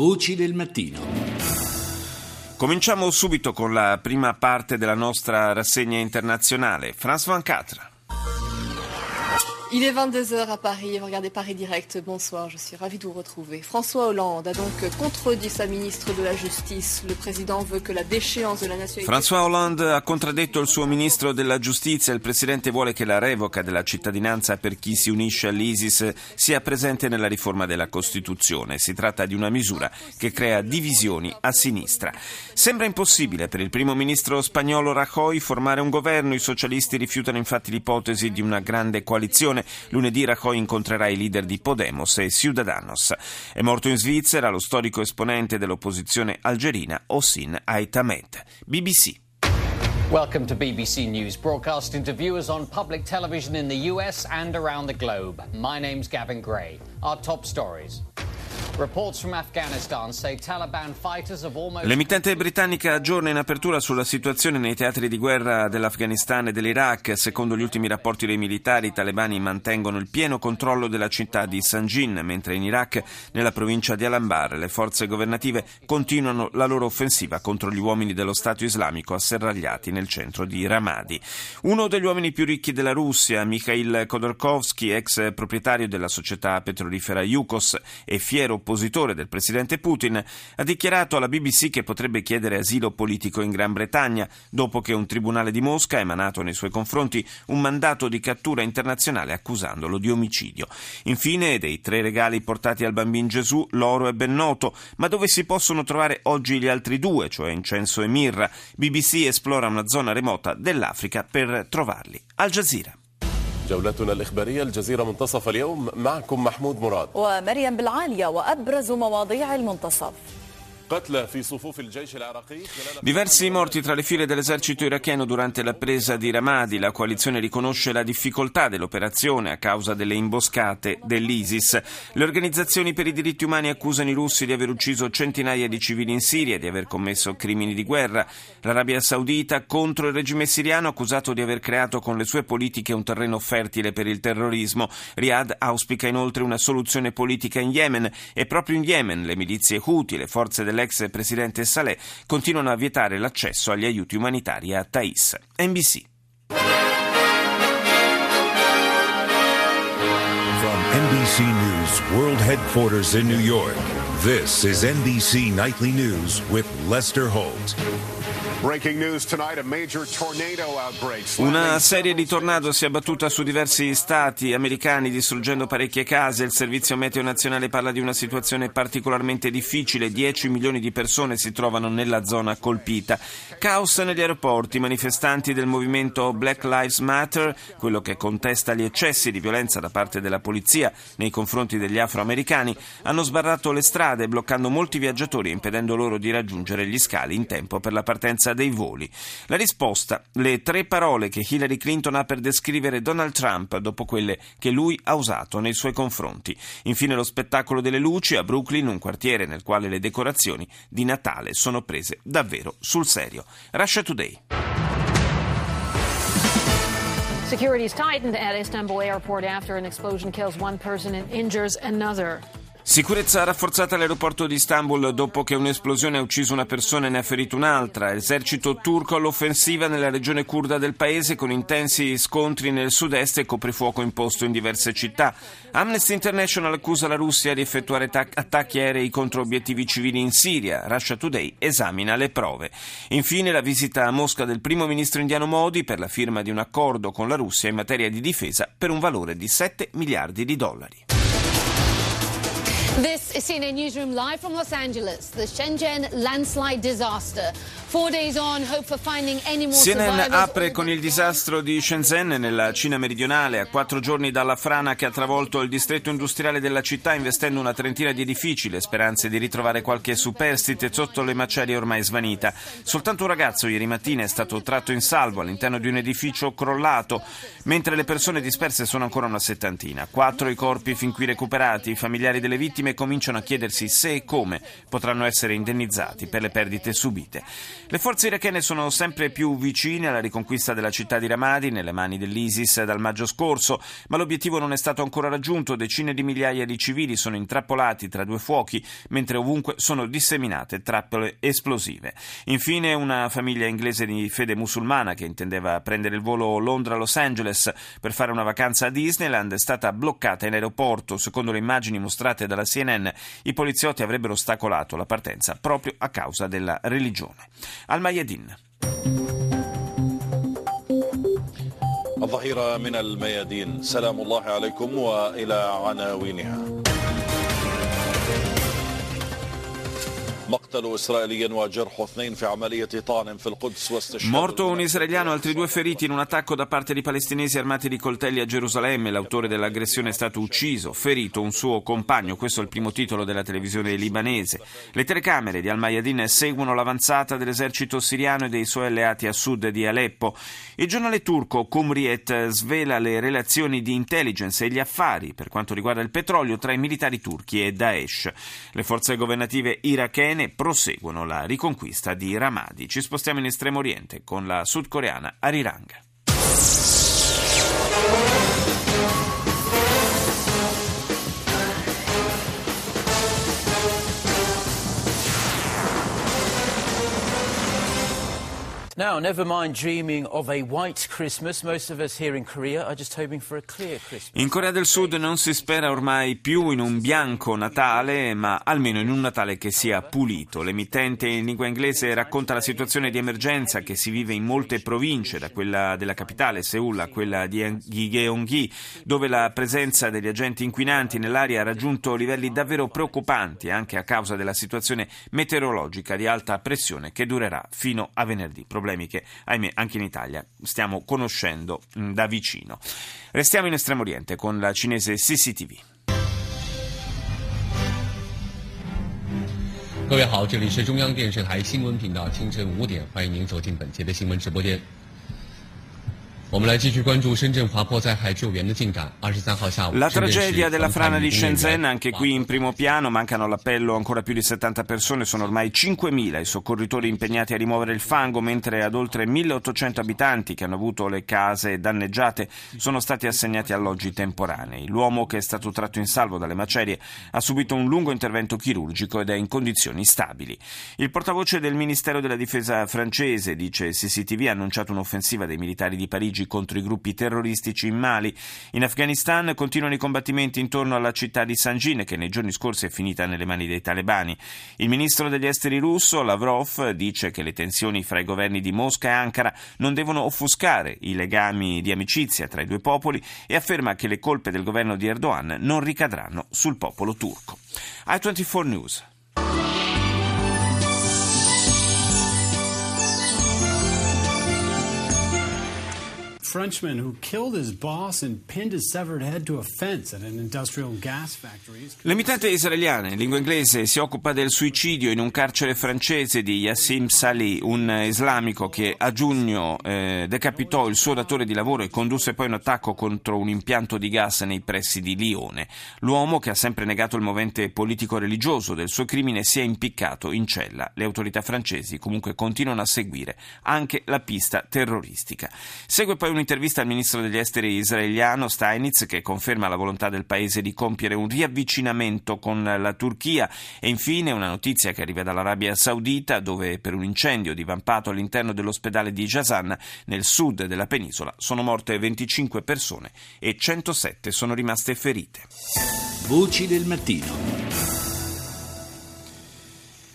Voci del mattino. Cominciamo subito con la prima parte della nostra rassegna internazionale. Frans Van Catra. Il est 22h à Paris, vous regardez Paris Direct, bonsoir, je suis ravie de vous retrouver. François Hollande a donc contredit sa ministre de la Justice, le président veut que la déchéance de la nationalité... François Hollande ha contraddetto il suo ministro della Giustizia, il presidente vuole che la revoca della cittadinanza per chi si unisce all'ISIS sia presente nella riforma della Costituzione. Si tratta di una misura che crea divisioni a sinistra. Sembra impossibile per il primo ministro spagnolo Rajoy formare un governo, i socialisti rifiutano infatti l'ipotesi di una grande coalizione. Lunedì Rajoy incontrerà i leader di Podemos e Ciudadanos. È morto in Svizzera lo storico esponente dell'opposizione algerina Hocine Aït Ahmed. BBC. Welcome to BBC News, broadcasting to viewers on public television in the US and around the globe. My name's Gavin Gray. Our top stories. L'emittente britannica aggiorna in apertura sulla situazione nei teatri di guerra dell'Afghanistan e dell'Iraq. Secondo gli ultimi rapporti dei militari, i talebani mantengono il pieno controllo della città di Sangin, mentre in Iraq, nella provincia di Al-Anbar, le forze governative continuano la loro offensiva contro gli uomini dello Stato islamico asserragliati nel centro di Ramadi. Uno degli uomini più ricchi della Russia, Mikhail Khodorkovsky, ex proprietario della società petrolifera Yukos e fiero oppositore del presidente Putin, ha dichiarato alla BBC che potrebbe chiedere asilo politico in Gran Bretagna dopo che un tribunale di Mosca ha emanato nei suoi confronti un mandato di cattura internazionale accusandolo di omicidio. Infine, dei tre regali portati al bambino Gesù, l'oro è ben noto, ma dove si possono trovare oggi gli altri due, cioè incenso e mirra? BBC esplora una zona remota dell'Africa per trovarli. Al Jazeera. جولتنا الإخبارية الجزيرة منتصف اليوم معكم محمود مراد ومريم بالعالية وأبرز مواضيع المنتصف. Diversi morti tra le file dell'esercito iracheno durante la presa di Ramadi. La coalizione riconosce la difficoltà dell'operazione a causa delle imboscate dell'ISIS. Le organizzazioni per i diritti umani accusano i russi di aver ucciso centinaia di civili in Siria e di aver commesso crimini di guerra. L'Arabia Saudita contro il regime siriano, accusato di aver creato con le sue politiche un terreno fertile per il terrorismo. Riyadh auspica inoltre una soluzione politica in Yemen e proprio in Yemen le milizie Houthi, le forze dell'ex presidente Saleh, continuano a vietare l'accesso agli aiuti umanitari a Taiz. NBC. From NBC News World Headquarters in New York. This is NBC Nightly News with Lester Holt. Breaking news tonight, a major tornado outbreak. Una serie di tornado si è abbattuta su diversi stati americani distruggendo parecchie case. Il servizio meteo nazionale parla di una situazione particolarmente difficile. 10 milioni di persone si trovano nella zona colpita. Caos negli aeroporti. Manifestanti del movimento Black Lives Matter, quello che contesta gli eccessi di violenza da parte della polizia nei confronti degli afroamericani, hanno sbarrato le strade bloccando molti viaggiatori e impedendo loro di raggiungere gli scali in tempo per la partenza dei voli. La risposta, le tre parole che Hillary Clinton ha per descrivere Donald Trump dopo quelle che lui ha usato nei suoi confronti. Infine lo spettacolo delle luci a Brooklyn, un quartiere nel quale le decorazioni di Natale sono prese davvero sul serio. Russia Today. Security's tightened at Istanbul airport after an explosion kills one person and injures another. Sicurezza rafforzata all'aeroporto di Istanbul dopo che un'esplosione ha ucciso una persona e ne ha ferito un'altra. Esercito turco all'offensiva nella regione curda del paese con intensi scontri nel sud-est e coprifuoco imposto in diverse città. Amnesty International accusa la Russia di effettuare attacchi aerei contro obiettivi civili in Siria. Russia Today esamina le prove. Infine la visita a Mosca del primo ministro indiano Modi per la firma di un accordo con la Russia in materia di difesa per un valore di 7 miliardi di dollari. This is CNN Newsroom live from Los Angeles, the Shenzhen landslide disaster. CNN apre con il disastro di Shenzhen nella Cina meridionale, a 4 giorni dalla frana che ha travolto il distretto industriale della città investendo una trentina di edifici, le speranze di ritrovare qualche superstite sotto le macerie ormai svanita. Soltanto un ragazzo ieri mattina è stato tratto in salvo all'interno di un edificio crollato, mentre le persone disperse sono ancora una settantina. 4 i corpi fin qui recuperati, i familiari delle vittime cominciano a chiedersi se e come potranno essere indennizzati per le perdite subite. Le forze irachene sono sempre più vicine alla riconquista della città di Ramadi nelle mani dell'ISIS dal maggio scorso, ma l'obiettivo non è stato ancora raggiunto. Decine di migliaia di civili sono intrappolati tra due fuochi, mentre ovunque sono disseminate trappole esplosive. Infine, una famiglia inglese di fede musulmana che intendeva prendere il volo Londra-Los Angeles per fare una vacanza a Disneyland è stata bloccata in aeroporto. Secondo le immagini mostrate dalla CNN, i poliziotti avrebbero ostacolato la partenza proprio a causa della religione. Al Mayadin. الظهيرة من الميادين سلام الله عليكم وإلى عناوينها Morto un israeliano, altri due feriti in un attacco da parte di palestinesi armati di coltelli a Gerusalemme. L'autore dell'aggressione è stato ucciso, ferito un suo compagno. Questo è il primo titolo della televisione libanese. Le telecamere di Al Mayadin seguono l'avanzata dell'esercito siriano e dei suoi alleati a sud di Aleppo. Il giornale turco Cumhuriyet svela le relazioni di intelligence e gli affari per quanto riguarda il petrolio tra i militari turchi e Daesh. Le forze governative irachene proseguono la riconquista di Ramadi. Ci spostiamo in Estremo Oriente con la sudcoreana Arirang. Now, never mind dreaming of a white Christmas. Most of us here in Korea are just hoping for a clear Christmas. In Corea del Sud non si spera ormai più in un bianco Natale, ma almeno in un Natale che sia pulito. L'emittente in lingua inglese racconta la situazione di emergenza che si vive in molte province, da quella della capitale Seul a quella di Gyeonggi, dove la presenza degli agenti inquinanti nell'aria ha raggiunto livelli davvero preoccupanti, anche a causa della situazione meteorologica di alta pressione che durerà fino a venerdì. Problemi che, ahimè, anche in Italia stiamo conoscendo da vicino. Restiamo in Estremo Oriente con la cinese CCTV. 各位好，这里是中央电视台新闻频道，清晨5点，欢迎您走进本节的新闻直播间。 La tragedia della frana di Shenzhen, anche qui in primo piano, mancano all'appello ancora più di 70 persone, sono ormai 5.000 i soccorritori impegnati a rimuovere il fango, mentre ad oltre 1.800 abitanti che hanno avuto le case danneggiate sono stati assegnati alloggi temporanei. L'uomo che è stato tratto in salvo dalle macerie ha subito un lungo intervento chirurgico ed è in condizioni stabili. Il portavoce del Ministero della Difesa francese, dice CCTV, ha annunciato un'offensiva dei militari di Parigi contro i gruppi terroristici in Mali. In Afghanistan continuano i combattimenti intorno alla città di Sangin, che nei giorni scorsi è finita nelle mani dei talebani. Il ministro degli esteri russo, Lavrov, dice che le tensioni fra i governi di Mosca e Ankara non devono offuscare i legami di amicizia tra i due popoli e afferma che le colpe del governo di Erdogan non ricadranno sul popolo turco. i24 News. L'emittente israeliana in lingua inglese si occupa del suicidio in un carcere francese di Yassim Salih, un islamico che a giugno decapitò il suo datore di lavoro e condusse poi un attacco contro un impianto di gas nei pressi di Lione. L'uomo, che ha sempre negato il movente politico-religioso del suo crimine, si è impiccato in cella. Le autorità francesi comunque continuano a seguire anche la pista terroristica. Segue poi un'intervista al ministro degli esteri israeliano Steinitz, che conferma la volontà del paese di compiere un riavvicinamento con la Turchia, e infine una notizia che arriva dall'Arabia Saudita, dove per un incendio divampato all'interno dell'ospedale di Jazan nel sud della penisola sono morte 25 persone e 107 sono rimaste ferite. Voci del mattino.